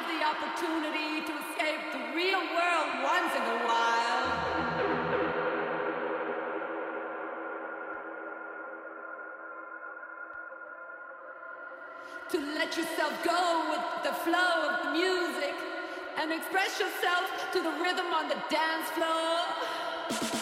have the opportunity to escape the real world once in a while. To let yourself go with the flow of the music and express yourself to the rhythm on the dance floor.